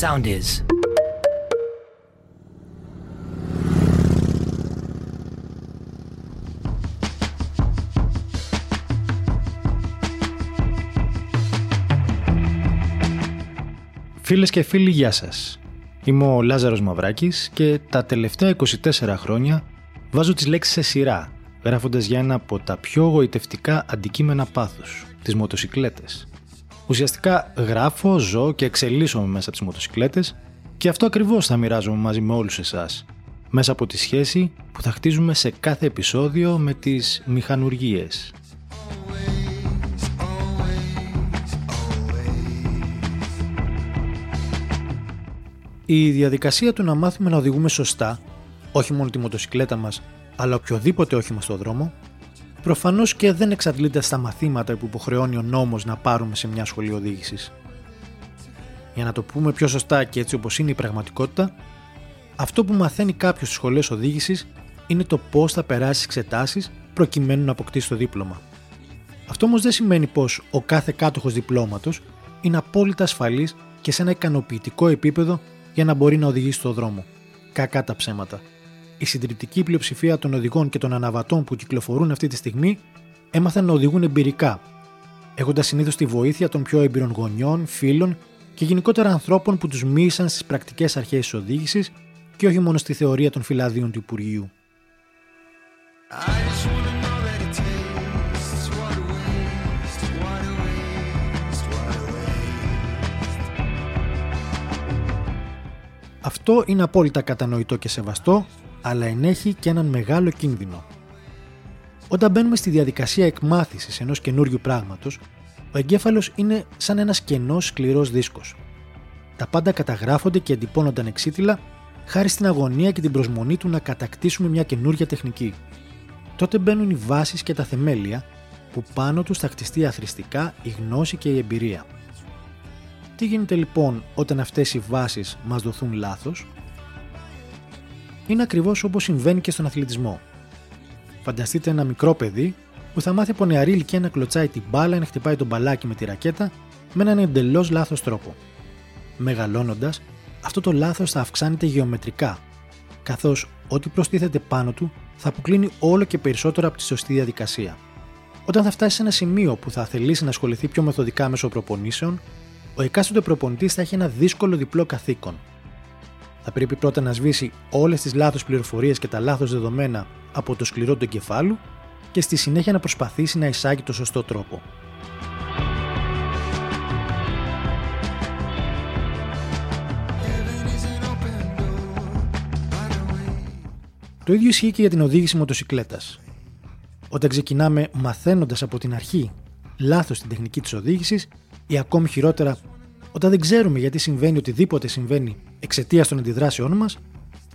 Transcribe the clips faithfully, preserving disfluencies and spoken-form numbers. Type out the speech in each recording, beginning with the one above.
Sound is. Φίλες και φίλοι, γεια σας. Είμαι ο Λάζαρος Μαυράκης και τα τελευταία είκοσι τέσσερα χρόνια βάζω τις λέξεις σε σειρά, γράφοντας για ένα από τα πιο γοητευτικά αντικείμενα πάθους, τις μοτοσικλέτες. Ουσιαστικά γράφω, ζω και εξελίσσομαι μέσα από τις μοτοσικλέτες και αυτό ακριβώς θα μοιράζομαι μαζί με όλους εσάς, μέσα από τη σχέση που θα χτίζουμε σε κάθε επεισόδιο με τις μηχανουργίες. Η διαδικασία του να μάθουμε να οδηγούμε σωστά, όχι μόνο τη μοτοσικλέτα μας, αλλά οποιοδήποτε όχημα στο δρόμο, προφανώς και δεν εξαντλείται στα μαθήματα που υποχρεώνει ο νόμος να πάρουμε σε μια σχολή οδήγησης. Για να το πούμε πιο σωστά και έτσι όπως είναι η πραγματικότητα, αυτό που μαθαίνει κάποιος στις σχολές οδήγησης είναι το πώς θα περάσει εξετάσεις προκειμένου να αποκτήσει το δίπλωμα. Αυτό όμως δεν σημαίνει πως ο κάθε κάτοχος διπλώματος είναι απόλυτα ασφαλής και σε ένα ικανοποιητικό επίπεδο για να μπορεί να οδηγήσει στο δρόμο. Κακά τα ψέματα. Η συντριπτική πλειοψηφία των οδηγών και των αναβατών που κυκλοφορούν αυτή τη στιγμή έμαθαν να οδηγούν εμπειρικά, έχοντας συνήθως τη βοήθεια των πιο έμπειρων γονιών, φίλων και γενικότερα ανθρώπων που τους μοίησαν στις πρακτικές αρχές της οδήγησης και όχι μόνο στη θεωρία των φυλαδίων του Υπουργείου. Αυτό είναι απόλυτα κατανοητό και σεβαστό, αλλά ενέχει και έναν μεγάλο κίνδυνο. Όταν μπαίνουμε στη διαδικασία εκμάθησης ενός καινούριου πράγματος, ο εγκέφαλος είναι σαν ένας κενός σκληρός δίσκος. Τα πάντα καταγράφονται και εντυπώνονται ανεξίτηλα, χάρη στην αγωνία και την προσμονή του να κατακτήσουμε μια καινούρια τεχνική. Τότε μπαίνουν οι βάσεις και τα θεμέλια, που πάνω τους θα χτιστεί αθρηστικά η γνώση και η εμπειρία. Τι γίνεται λοιπόν όταν αυτές οι βάσεις μας δοθούν λάθος? Είναι ακριβώς όπως συμβαίνει και στον αθλητισμό. Φανταστείτε ένα μικρό παιδί που θα μάθει από νεαρή ηλικία να κλωτσάει την μπάλα ή να χτυπάει τον μπαλάκι με τη ρακέτα με έναν εντελώς λάθος τρόπο. Μεγαλώνοντας, αυτό το λάθος θα αυξάνεται γεωμετρικά, καθώς ό,τι προστίθεται πάνω του θα αποκλίνει όλο και περισσότερο από τη σωστή διαδικασία. Όταν θα φτάσει σε ένα σημείο που θα θελήσει να ασχοληθεί πιο μεθοδικά μέσω προπονήσεων, ο εκάστοτε προπονητής θα έχει ένα δύσκολο διπλό καθήκον. Θα πρέπει πρώτα να σβήσει όλες τις λάθος πληροφορίες και τα λάθος δεδομένα από το σκληρό του εγκεφάλου και στη συνέχεια να προσπαθήσει να εισάγει το σωστό τρόπο. Το ίδιο ισχύει και για την οδήγηση μοτοσικλέτας. Όταν ξεκινάμε μαθαίνοντας από την αρχή λάθος την τεχνική της οδήγησης, ή ακόμη χειρότερα, όταν δεν ξέρουμε γιατί συμβαίνει οτιδήποτε συμβαίνει εξαιτίας των αντιδράσεών μας,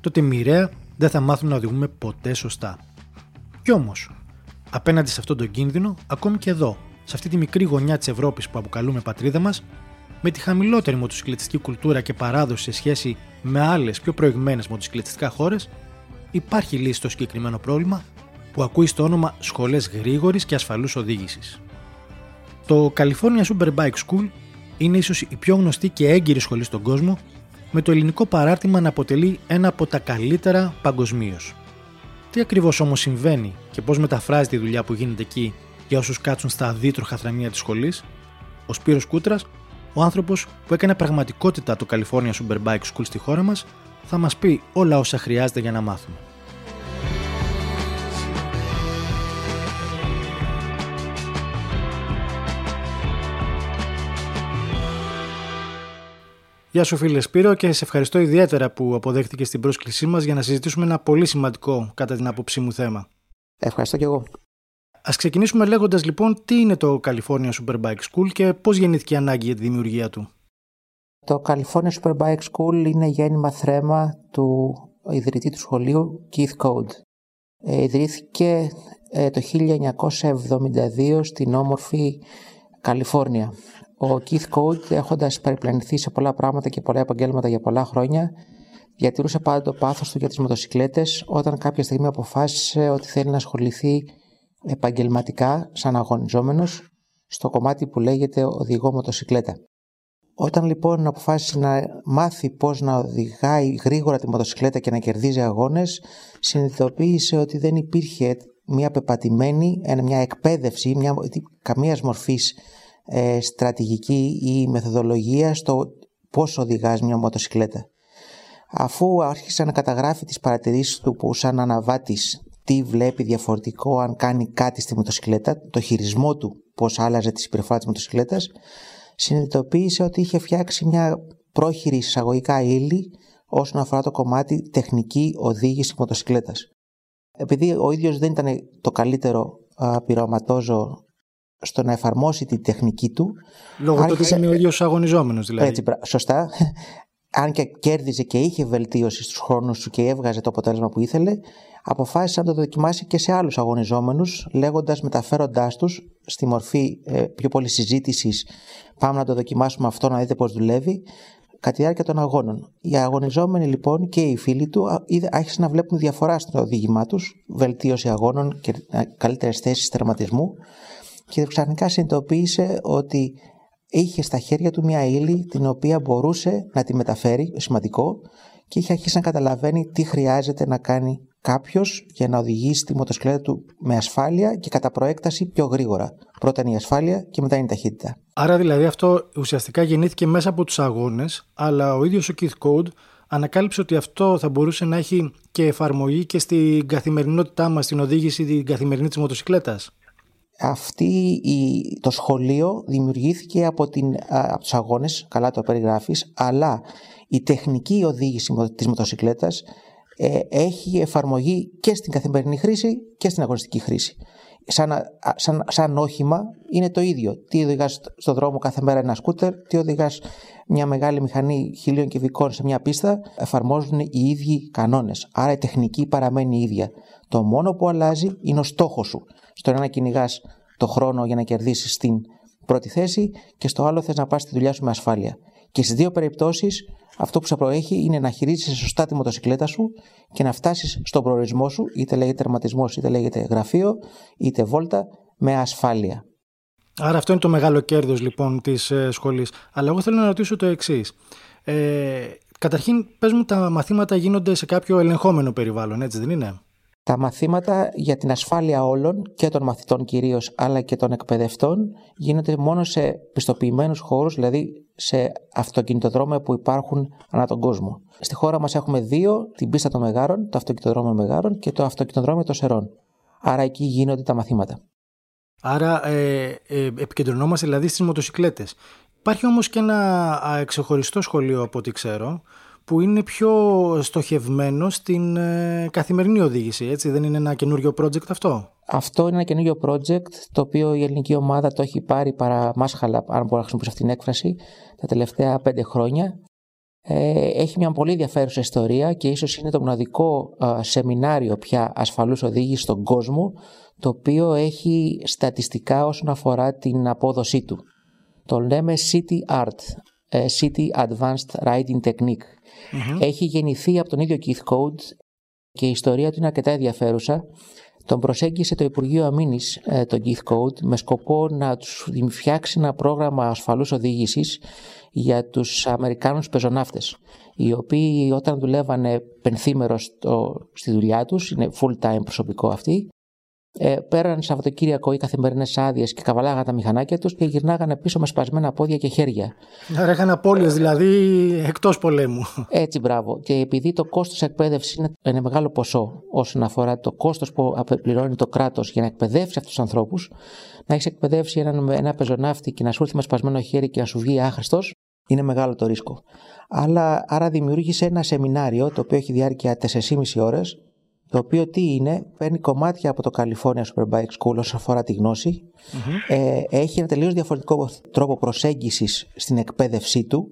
τότε μοιραία δεν θα μάθουμε να οδηγούμε ποτέ σωστά. Κι όμως, απέναντι σε αυτόν τον κίνδυνο, ακόμη και εδώ, σε αυτή τη μικρή γωνιά της Ευρώπης που αποκαλούμε πατρίδα μας, με τη χαμηλότερη μοτοσυκλετιστική κουλτούρα και παράδοση σε σχέση με άλλες πιο προηγμένες μοτοσυκλετιστικά χώρες, υπάρχει λύση στο συγκεκριμένο πρόβλημα που ακούει στο όνομα σχολές γρήγορης και ασφαλούς οδήγησης. Το California Superbike School είναι ίσως η πιο γνωστή και έγκυρη σχολή στον κόσμο, με το ελληνικό παράρτημα να αποτελεί ένα από τα καλύτερα παγκοσμίως. Τι ακριβώς όμως συμβαίνει και πώς μεταφράζεται η δουλειά που γίνεται εκεί για όσους κάτσουν στα αδίτροχα θρανία της σχολής? Ο Σπύρος Κούτρας, ο άνθρωπος που έκανε πραγματικότητα το California Superbike School στη χώρα μας, θα μας πει όλα όσα χρειάζεται για να μάθουμε. Γεια σου φίλε Σπύρο και σε ευχαριστώ ιδιαίτερα που αποδέχτηκες την πρόσκλησή μας για να συζητήσουμε ένα πολύ σημαντικό κατά την άποψή μου θέμα. Ευχαριστώ και εγώ. Ας ξεκινήσουμε λέγοντας λοιπόν τι είναι το California Superbike School και πώς γεννήθηκε η ανάγκη για τη δημιουργία του. Το California Superbike School είναι γέννημα θρέμα του ιδρυτή του σχολείου Keith Code. Ιδρύθηκε το χίλια εννιακόσια εβδομήντα δύο στην όμορφη Καλιφόρνια. Ο Keith Code, έχοντας περιπλανηθεί σε πολλά πράγματα και πολλά επαγγέλματα για πολλά χρόνια, διατηρούσε πάντα το πάθος του για τις μοτοσικλέτες, όταν κάποια στιγμή αποφάσισε ότι θέλει να ασχοληθεί επαγγελματικά, σαν αγωνιζόμενος, στο κομμάτι που λέγεται οδηγό μοτοσικλέτα. Όταν λοιπόν αποφάσισε να μάθει πώς να οδηγάει γρήγορα τη μοτοσυκλέτα και να κερδίζει αγώνες, συνειδητοποίησε ότι δεν υπήρχε μια πεπατημένη, μια εκπαίδευση, μια, καμίας μορφής ε, στρατηγική ή μεθοδολογία στο πώς οδηγάς μια μοτοσυκλέτα. Αφού άρχισε να καταγράφει τις παρατηρήσεις του που σαν αναβάτης τι βλέπει διαφορετικό αν κάνει κάτι στη μοτοσυκλέτα, το χειρισμό του, πώς άλλαζε τη συμπεριφορά της μοτοσυκλέτας, συνειδητοποίησε ότι είχε φτιάξει μια πρόχειρη εισαγωγικά ύλη όσον αφορά το κομμάτι τεχνική οδήγηση μοτοσυκλέτας. Επειδή ο ίδιος δεν ήταν το καλύτερο πειραματόζωο στο να εφαρμόσει τη τεχνική του. Λόγω του ότι είναι ο ίδιος αγωνιζόμενος δηλαδή. Έτσι, σωστά. Αν και κέρδιζε και είχε βελτίωση στους χρόνους του και έβγαζε το αποτέλεσμα που ήθελε, αποφάσισε να το δοκιμάσει και σε άλλους αγωνιζόμενους, λέγοντας, μεταφέροντάς τους στη μορφή ε, πιο πολύ συζήτησης, πάμε να το δοκιμάσουμε αυτό, να δείτε πώς δουλεύει, κατά τη διάρκεια των αγώνων. Οι αγωνιζόμενοι λοιπόν και οι φίλοι του άρχισαν να βλέπουν διαφορά στο οδήγημά τους, βελτίωση αγώνων και καλύτερες θέσεις τερματισμού, και ξαφνικά συνειδητοποίησε ότι είχε στα χέρια του μια ύλη την οποία μπορούσε να τη μεταφέρει, σημαντικό, και είχε αρχίσει να καταλαβαίνει τι χρειάζεται να κάνει κάποιος για να οδηγήσει τη μοτοσυκλέτα του με ασφάλεια και κατά προέκταση πιο γρήγορα. Πρώτα είναι η ασφάλεια και μετά είναι η ταχύτητα. Άρα δηλαδή αυτό ουσιαστικά γεννήθηκε μέσα από τους αγώνες, αλλά ο ίδιος ο Keith Code ανακάλυψε ότι αυτό θα μπορούσε να έχει και εφαρμογή και στην καθημερινότητά μας, στην οδήγηση την καθημερινή της μοτοσυκλέτας. Αυτή η, το σχολείο δημιουργήθηκε από, την, από τους αγώνες, καλά το περιγράφεις, αλλά η τεχνική οδήγηση της μοτοσυκλέτας ε, έχει εφαρμογή και στην καθημερινή χρήση και στην αγωνιστική χρήση. Σαν, σαν, σαν όχημα είναι το ίδιο. Τι οδηγάς στον δρόμο κάθε μέρα ένα σκούτερ, τι οδηγάς μια μεγάλη μηχανή χιλίων κυβικών σε μια πίστα, εφαρμόζουν οι ίδιοι κανόνες. Άρα η τεχνική παραμένει η ίδια. Το μόνο που αλλάζει είναι ο στόχος σου. Στο ένα κυνηγάς το χρόνο για να κερδίσεις την πρώτη θέση και στο άλλο θες να πας στη δουλειά σου με ασφάλεια. Και στις δύο περιπτώσεις αυτό που σε προέχει είναι να χειρίζεσαι σωστά τη μοτοσυκλέτα σου και να φτάσεις στον προορισμό σου, είτε λέγεται τερματισμός, είτε λέγεται γραφείο, είτε βόλτα, με ασφάλεια. Άρα αυτό είναι το μεγάλο κέρδος λοιπόν της ε, σχολής. Αλλά εγώ θέλω να ρωτήσω το εξής. Ε, καταρχήν, πες μου, τα μαθήματα γίνονται σε κάποιο ελεγχόμενο περιβάλλον, έτσι δεν είναι? Τα μαθήματα για την ασφάλεια όλων, και των μαθητών κυρίως, αλλά και των εκπαιδευτών, γίνονται μόνο σε πιστοποιημένους χώρους, δηλαδή σε αυτοκινητοδρόμια που υπάρχουν ανά τον κόσμο. Στη χώρα μας έχουμε δύο, την πίστα των Μεγάρων, το αυτοκινητοδρόμιο Μεγάρων και το αυτοκινητοδρόμιο των Σερών. Άρα εκεί γίνονται τα μαθήματα. Άρα ε, ε, επικεντρωνόμαστε δηλαδή στις μοτοσυκλέτες. Υπάρχει όμως και ένα ξεχωριστό σχολείο από ό,τι ξέρω, που είναι πιο στοχευμένο στην ε, καθημερινή οδήγηση, έτσι, δεν είναι ένα καινούριο project αυτό? Αυτό είναι ένα καινούριο project, το οποίο η ελληνική ομάδα το έχει πάρει παραμάσχαλα, αν μπορώ να χρησιμοποιήσω αυτήν την έκφραση, τα τελευταία πέντε χρόνια. Ε, έχει μια πολύ ενδιαφέρουσα ιστορία και ίσως είναι το μοναδικό ε, σεμινάριο πια ασφαλούς οδήγηση στον κόσμο, το οποίο έχει στατιστικά όσον αφορά την απόδοσή του. Το λέμε City Art, ε, City Advanced Riding Technique. Mm-hmm. Έχει γεννηθεί από τον ίδιο Keith Code και η ιστορία του είναι αρκετά ενδιαφέρουσα. Τον προσέγγισε το Υπουργείο Αμήνης τον Keith Code με σκοπό να τους φτιάξει ένα πρόγραμμα ασφαλούς οδήγησης για τους Αμερικάνους πεζοναύτες, οι οποίοι όταν δουλεύανε πενθήμερο στο, στη δουλειά τους, είναι full time προσωπικό αυτοί, πέραν Σαββατοκύριακο ή καθημερινές άδειες και καβαλάγανε τα μηχανάκια τους και γυρνάγανε πίσω με σπασμένα πόδια και χέρια. Άρα είχαν απώλειες δηλαδή εκτός πολέμου. Έτσι, μπράβο. Και επειδή το κόστος εκπαίδευσης είναι ένα μεγάλο ποσό όσον αφορά το κόστος που πληρώνει το κράτος για να εκπαιδεύσει αυτούς τους ανθρώπους, να έχεις εκπαιδεύσει έναν ένα πεζοναύτη και να σου έρθει με σπασμένο χέρι και να σου βγει άχρηστος, είναι μεγάλο το ρίσκο. Αλλά, άρα δημιούργησε ένα σεμινάριο το οποίο έχει διάρκεια τέσσερις και μισή ώρες. Το οποίο τι είναι, παίρνει κομμάτια από το California Superbike School όσον αφορά τη γνώση. Mm-hmm. Ε, έχει ένα τελείως διαφορετικό τρόπο προσέγγισης στην εκπαίδευσή του,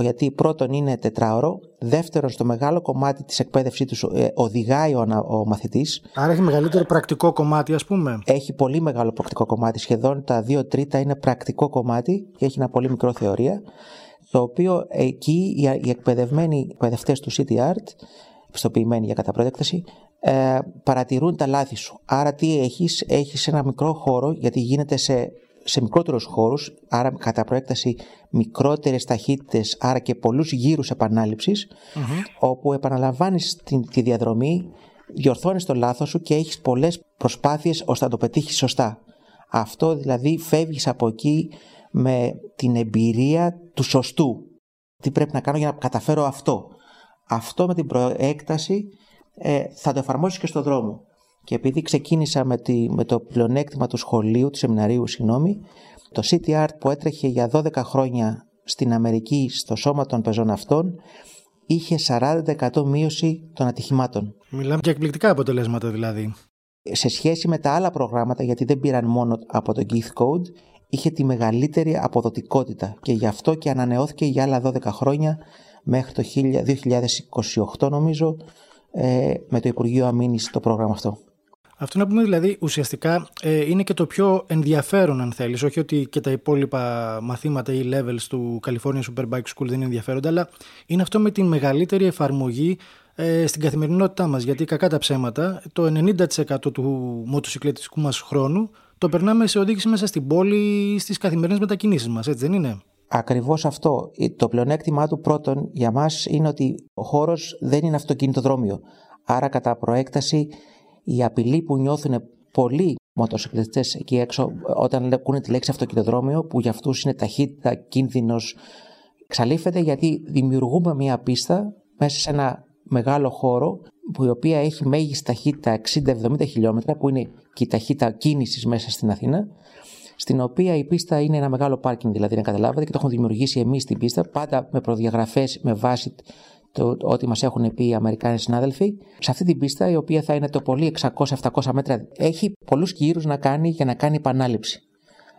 γιατί πρώτον είναι τετράωρο, δεύτερον στο μεγάλο κομμάτι της εκπαίδευσής του ε, οδηγάει ο, ο μαθητής. Άρα έχει μεγαλύτερο πρακτικό κομμάτι, ας πούμε. Έχει πολύ μεγάλο πρακτικό κομμάτι, σχεδόν τα δύο τρίτα είναι πρακτικό κομμάτι και έχει ένα πολύ μικρό θεωρία, το οποίο εκεί οι, οι εκπαιδευμένοι εκπαιδευτές του City Art, πιστοποιημένοι για κατά προέκταση, ε, παρατηρούν τα λάθη σου. Άρα τι έχεις, έχεις ένα μικρό χώρο, γιατί γίνεται σε σε μικρότερους χώρους, άρα κατά προέκταση μικρότερες ταχύτητες, άρα και πολλούς γύρους επανάληψης, mm-hmm. όπου επαναλαμβάνεις την, τη διαδρομή, διορθώνεις το λάθος σου και έχεις πολλές προσπάθειες ώστε να το πετύχεις σωστά. Αυτό δηλαδή φεύγεις από εκεί με την εμπειρία του σωστού. Τι πρέπει να κάνω για να καταφέρω αυτό. Αυτό με την προέκταση ε, θα το εφαρμόσεις και στον δρόμο. Και επειδή ξεκίνησα με, τη, με το πλεονέκτημα του σχολείου, του σεμιναρίου, συγγνώμη, το City Art που έτρεχε για δώδεκα χρόνια στην Αμερική στο σώμα των πεζών αυτών, είχε σαράντα τοις εκατό μείωση των ατυχημάτων. Μιλάμε για εκπληκτικά αποτελέσματα δηλαδή. Σε σχέση με τα άλλα προγράμματα, γιατί δεν πήραν μόνο από τον Keith Code, είχε τη μεγαλύτερη αποδοτικότητα και γι' αυτό και ανανεώθηκε για άλλα δώδεκα χρόνια μέχρι το δύο χιλιάδες είκοσι οκτώ νομίζω, με το Υπουργείο Αμήνης το πρόγραμμα αυτό. Αυτό να πούμε δηλαδή ουσιαστικά ε, είναι και το πιο ενδιαφέρον αν θέλεις, όχι ότι και τα υπόλοιπα μαθήματα ή levels του California Superbike School δεν είναι ενδιαφέροντα, αλλά είναι αυτό με τη μεγαλύτερη εφαρμογή ε, στην καθημερινότητά μας, γιατί κακά τα ψέματα το ενενήντα τοις εκατό του μοτοσυκλετικού μας χρόνου το περνάμε σε οδήγηση μέσα στην πόλη, στις καθημερινές μετακινήσεις μας, έτσι δεν είναι? Ακριβώς αυτό. Το πλεονέκτημά του πρώτον για μας είναι ότι ο χώρος δεν είναι αυτοκινητοδρόμιο, άρα κατά προέκταση η απειλή που νιώθουν πολλοί μοτοσυκλετιστές εκεί έξω όταν ακούνε τη λέξη αυτοκινητοδρόμιο, που για αυτούς είναι ταχύτητα, κίνδυνος, εξαλείφεται, γιατί δημιουργούμε μια πίστα μέσα σε ένα μεγάλο χώρο που η οποία έχει μέγιστη ταχύτητα εξήντα με εβδομήντα χιλιόμετρα, που είναι και η ταχύτητα κίνησης μέσα στην Αθήνα, στην οποία η πίστα είναι ένα μεγάλο πάρκινγκ, δηλαδή να καταλάβετε, και το έχουμε δημιουργήσει εμείς την πίστα, πάντα με προδιαγραφές με βάση το ότι μας έχουν πει οι Αμερικάνοι συνάδελφοι. Σε αυτή την πίστα, η οποία θα είναι το πολύ εξακόσια με επτακόσια μέτρα, έχει πολλούς γύρους να κάνει για να κάνει επανάληψη.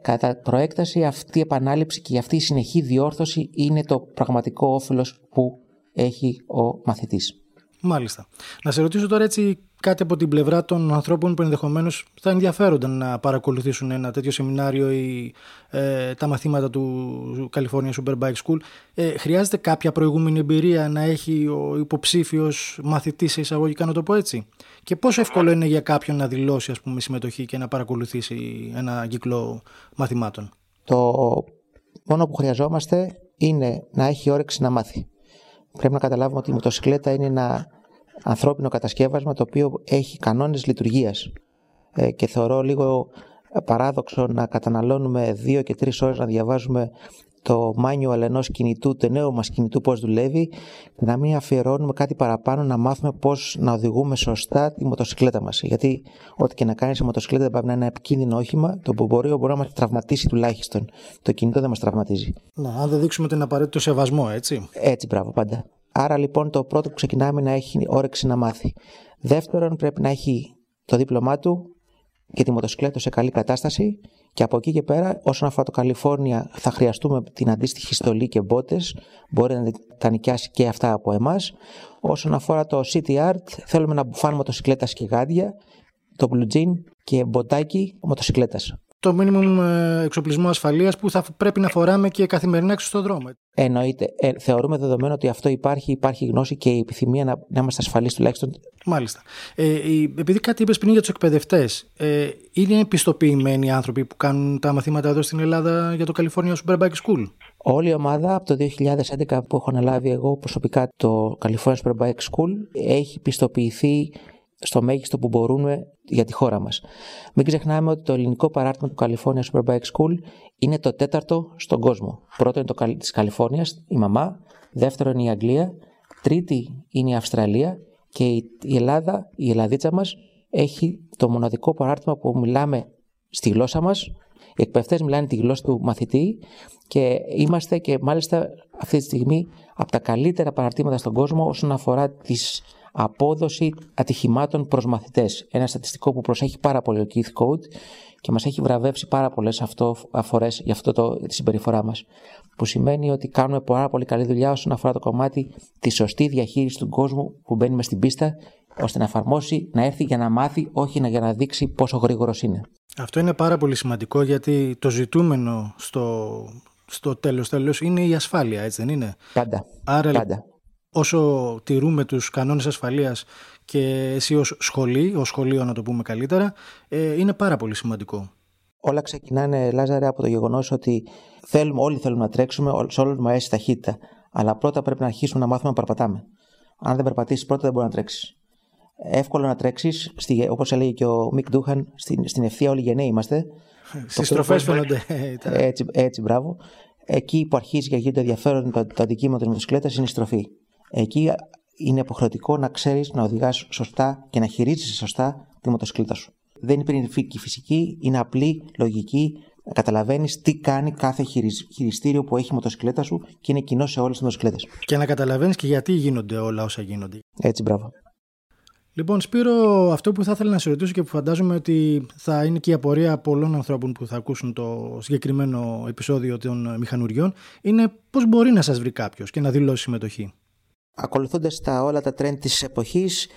Κατά προέκταση, αυτή η επανάληψη και αυτή η συνεχή διόρθωση είναι το πραγματικό όφελος που έχει ο μαθητής. Μάλιστα. Να σε ρωτήσω τώρα έτσι κάτι από την πλευρά των ανθρώπων που ενδεχομένως θα ενδιαφέρονταν να παρακολουθήσουν ένα τέτοιο σεμινάριο ή ε, τα μαθήματα του California Superbike School. Ε, χρειάζεται κάποια προηγούμενη εμπειρία να έχει ο υποψήφιος μαθητής, σε εισαγωγικά να το πω έτσι? Και πόσο εύκολο είναι για κάποιον να δηλώσει, ας πούμε, συμμετοχή και να παρακολουθήσει ένα κύκλο μαθημάτων? Το μόνο που χρειαζόμαστε είναι να έχει όρεξη να μάθει. Πρέπει να καταλάβουμε ότι η μοτοσυκλέτα είναι ένα ανθρώπινο κατασκεύασμα το οποίο έχει κανόνες λειτουργίας ε, και θεωρώ λίγο παράδοξο να καταναλώνουμε δύο και τρεις ώρες να διαβάζουμε το manual ενός κινητού, το νέο μας κινητού, πώς δουλεύει, και να μην αφιερώνουμε κάτι παραπάνω να μάθουμε πώς να οδηγούμε σωστά τη μοτοσυκλέτα μας. Γιατί ό,τι και να κάνει σε μοτοσυκλέτα δεν πρέπει να είναι ένα επικίνδυνο όχημα, το εμπόριο μπορεί να μας τραυματίσει τουλάχιστον. Το κινητό δεν μας τραυματίζει. Να, αν δεν δείξουμε τον απαραίτητο σεβασμό, έτσι. Έτσι, μπράβο, πάντα. Άρα λοιπόν το πρώτο που ξεκινάμε να έχει όρεξη να μάθει. Δεύτερον, πρέπει να έχει το δίπλωμά του και τη μοτοσυκλέτα σε καλή κατάσταση, και από εκεί και πέρα, όσον αφορά το California, θα χρειαστούμε την αντίστοιχη στολή και μπότες, μπορεί να τα νοικιάσει και αυτά από εμάς. Όσον αφορά το City Art, θέλουμε να μπουφάνουμε μοτοσυκλέτας και γάντια, το blue jean και μποτάκι μοτοσυκλέτας. Το μίνιμουμ εξοπλισμό ασφαλείας που θα πρέπει να φοράμε και καθημερινά έξω στον δρόμο. Εννοείται. Ε, θεωρούμε δεδομένο ότι αυτό υπάρχει, υπάρχει γνώση και η επιθυμία να, να είμαστε ασφαλείς τουλάχιστον. Μάλιστα. Ε, επειδή κάτι είπες πριν για τους εκπαιδευτές, ε, είναι πιστοποιημένοι οι άνθρωποι που κάνουν τα μαθήματα εδώ στην Ελλάδα για το California Superbike School? Όλη η ομάδα από το δύο χιλιάδες έντεκα που έχω αναλάβει εγώ προσωπικά το California Superbike School έχει πιστοποιηθεί στο μέγιστο που μπορούμε για τη χώρα μας. Μην ξεχνάμε ότι το ελληνικό παράρτημα του California Superbike School είναι το τέταρτο στον κόσμο. Πρώτο είναι το της Καλιφόρνιας, η μαμά, δεύτερο είναι η Αγγλία, τρίτη είναι η Αυστραλία και η Ελλάδα, η Ελλαδίτσα μας, έχει το μοναδικό παράρτημα που μιλάμε στη γλώσσα μας. Οι εκπαιδευτές μιλάνε τη γλώσσα του μαθητή και είμαστε και μάλιστα αυτή τη στιγμή από τα καλύτερα παραρτήματα στον κόσμο όσον αφορά τις απόδοση ατυχημάτων προς μαθητές. Ένα στατιστικό που προσέχει πάρα πολύ ο Keith Code και μας έχει βραβεύσει πάρα πολλές αυτό, αφορές για αυτό το, τη συμπεριφορά μας. Που σημαίνει ότι κάνουμε πάρα πολύ καλή δουλειά όσον αφορά το κομμάτι τη σωστή διαχείριση του κόσμου που μπαίνουμε στην πίστα, ώστε να εφαρμόσει, να έρθει για να μάθει, όχι για να δείξει πόσο γρήγορος είναι. Αυτό είναι πάρα πολύ σημαντικό, γιατί το ζητούμενο στο, στο τέλος τέλος είναι η ασφάλεια, έτσι δεν είναι? Πάντα. Άρα, πάντα. Όσο τηρούμε τους κανόνες ασφαλείας και εσύ ως σχολή, ως σχολείο να το πούμε καλύτερα, ε, είναι πάρα πολύ σημαντικό. Όλα ξεκινάνε, Λάζαρε, από το γεγονός ότι θέλουμε, όλοι θέλουμε να τρέξουμε, σε όλους μας αρέσει ταχύτητα. Αλλά πρώτα πρέπει να αρχίσουμε να μάθουμε να περπατάμε. Αν δεν περπατήσεις πρώτα, δεν μπορεί να τρέξεις. Εύκολο να τρέξεις, όπως έλεγε και ο Mick Doohan, στην, στην ευθεία όλοι γενναίοι είμαστε. Στις στροφές φαίνονται. Έτσι, έτσι, μπράβο. Εκεί που αρχίζει και γίνεται ενδιαφέρον το, το αντικείμενο της μοτοσυκλέτας είναι η στροφή. Εκεί είναι υποχρεωτικό να ξέρεις να οδηγάς σωστά και να χειρίζεσαι σωστά τη μοτοσυκλέτα σου. Δεν είναι φυσική, είναι απλή, λογική. Καταλαβαίνεις τι κάνει κάθε χειριστήριο που έχει η μοτοσυκλέτα σου και είναι κοινό σε όλες τις μοτοσυκλέτες. Και να καταλαβαίνεις και γιατί γίνονται όλα όσα γίνονται. Έτσι, μπράβο. Λοιπόν, Σπύρο, αυτό που θα ήθελα να σε ρωτήσω και που φαντάζομαι ότι θα είναι και η απορία πολλών ανθρώπων που θα ακούσουν το συγκεκριμένο επεισόδιο των μηχανουργιών είναι πώς μπορεί να σας βρει κάποιος και να δηλώσει συμμετοχή. Ακολουθώντας τα όλα τα trend της εποχής,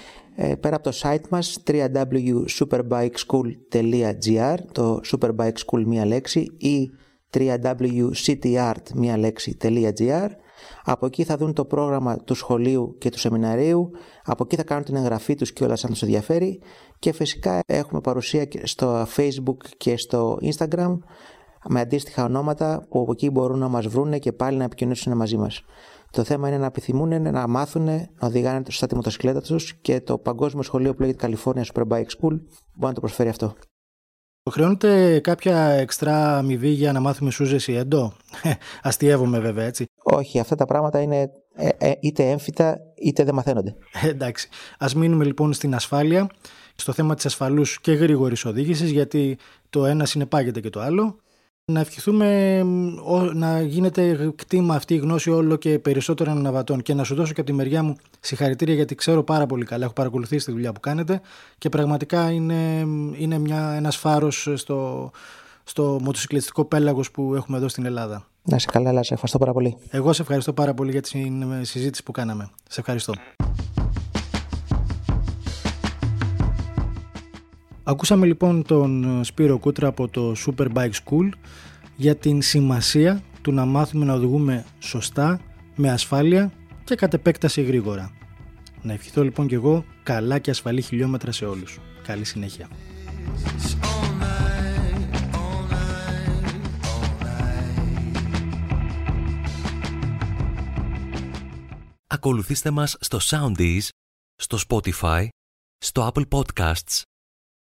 πέρα από το site μας double-u double-u double-u τελεία superbikeschool τελεία gr, το Superbike School μία λέξη, ή double-u double-u double-u τελεία city art μία λέξη τελεία gr. Από εκεί θα δουν το πρόγραμμα του σχολείου και του σεμιναρίου, από εκεί θα κάνουν την εγγραφή τους και όλα σαν τους ενδιαφέρει, και φυσικά έχουμε παρουσία στο Facebook και στο Instagram με αντίστοιχα ονόματα που από εκεί μπορούν να μας βρούνε και πάλι να επικοινωνήσουν μαζί μας. Το θέμα είναι να επιθυμούν να μάθουν να οδηγάνε σωστά τη μοτοσυκλέτα τους και το παγκόσμιο σχολείο που λέγεται California Superbike School μπορεί να το προσφέρει αυτό. Χρειώνεται κάποια εξτρά αμοιβή για να μάθουμε σούζες ή έντο? Αστειεύομαι βέβαια, έτσι. Όχι, αυτά τα πράγματα είναι ε, ε, είτε έμφυτα είτε δεν μαθαίνονται. Ε, εντάξει. Ας μείνουμε λοιπόν στην ασφάλεια, στο θέμα της ασφαλούς και γρήγορης οδήγησης, γιατί το ένα συνεπάγεται και το άλλο. Να ευχηθούμε να γίνεται κτήμα αυτή η γνώση όλο και περισσότερων αναβατών. Και να σου δώσω και από τη μεριά μου συγχαρητήρια, γιατί ξέρω πάρα πολύ καλά, έχω παρακολουθήσει τη δουλειά που κάνετε και πραγματικά είναι, είναι μια, ένας φάρος στο, στο μοτοσυκλετιστικό πέλαγος που έχουμε εδώ στην Ελλάδα. Να είσαι καλά, Λάζα, ευχαριστώ πάρα πολύ. Εγώ σε ευχαριστώ πάρα πολύ για τη συζήτηση που κάναμε. Σε ευχαριστώ. Ακούσαμε λοιπόν τον Σπύρο Κούτρα από το Superbike School για την σημασία του να μάθουμε να οδηγούμε σωστά, με ασφάλεια και κατ' επέκταση γρήγορα. Να ευχηθώ λοιπόν και εγώ καλά και ασφαλή χιλιόμετρα σε όλους. Καλή συνέχεια. Ακολουθήστε μας στο Soundees, στο Spotify, στο Apple Podcasts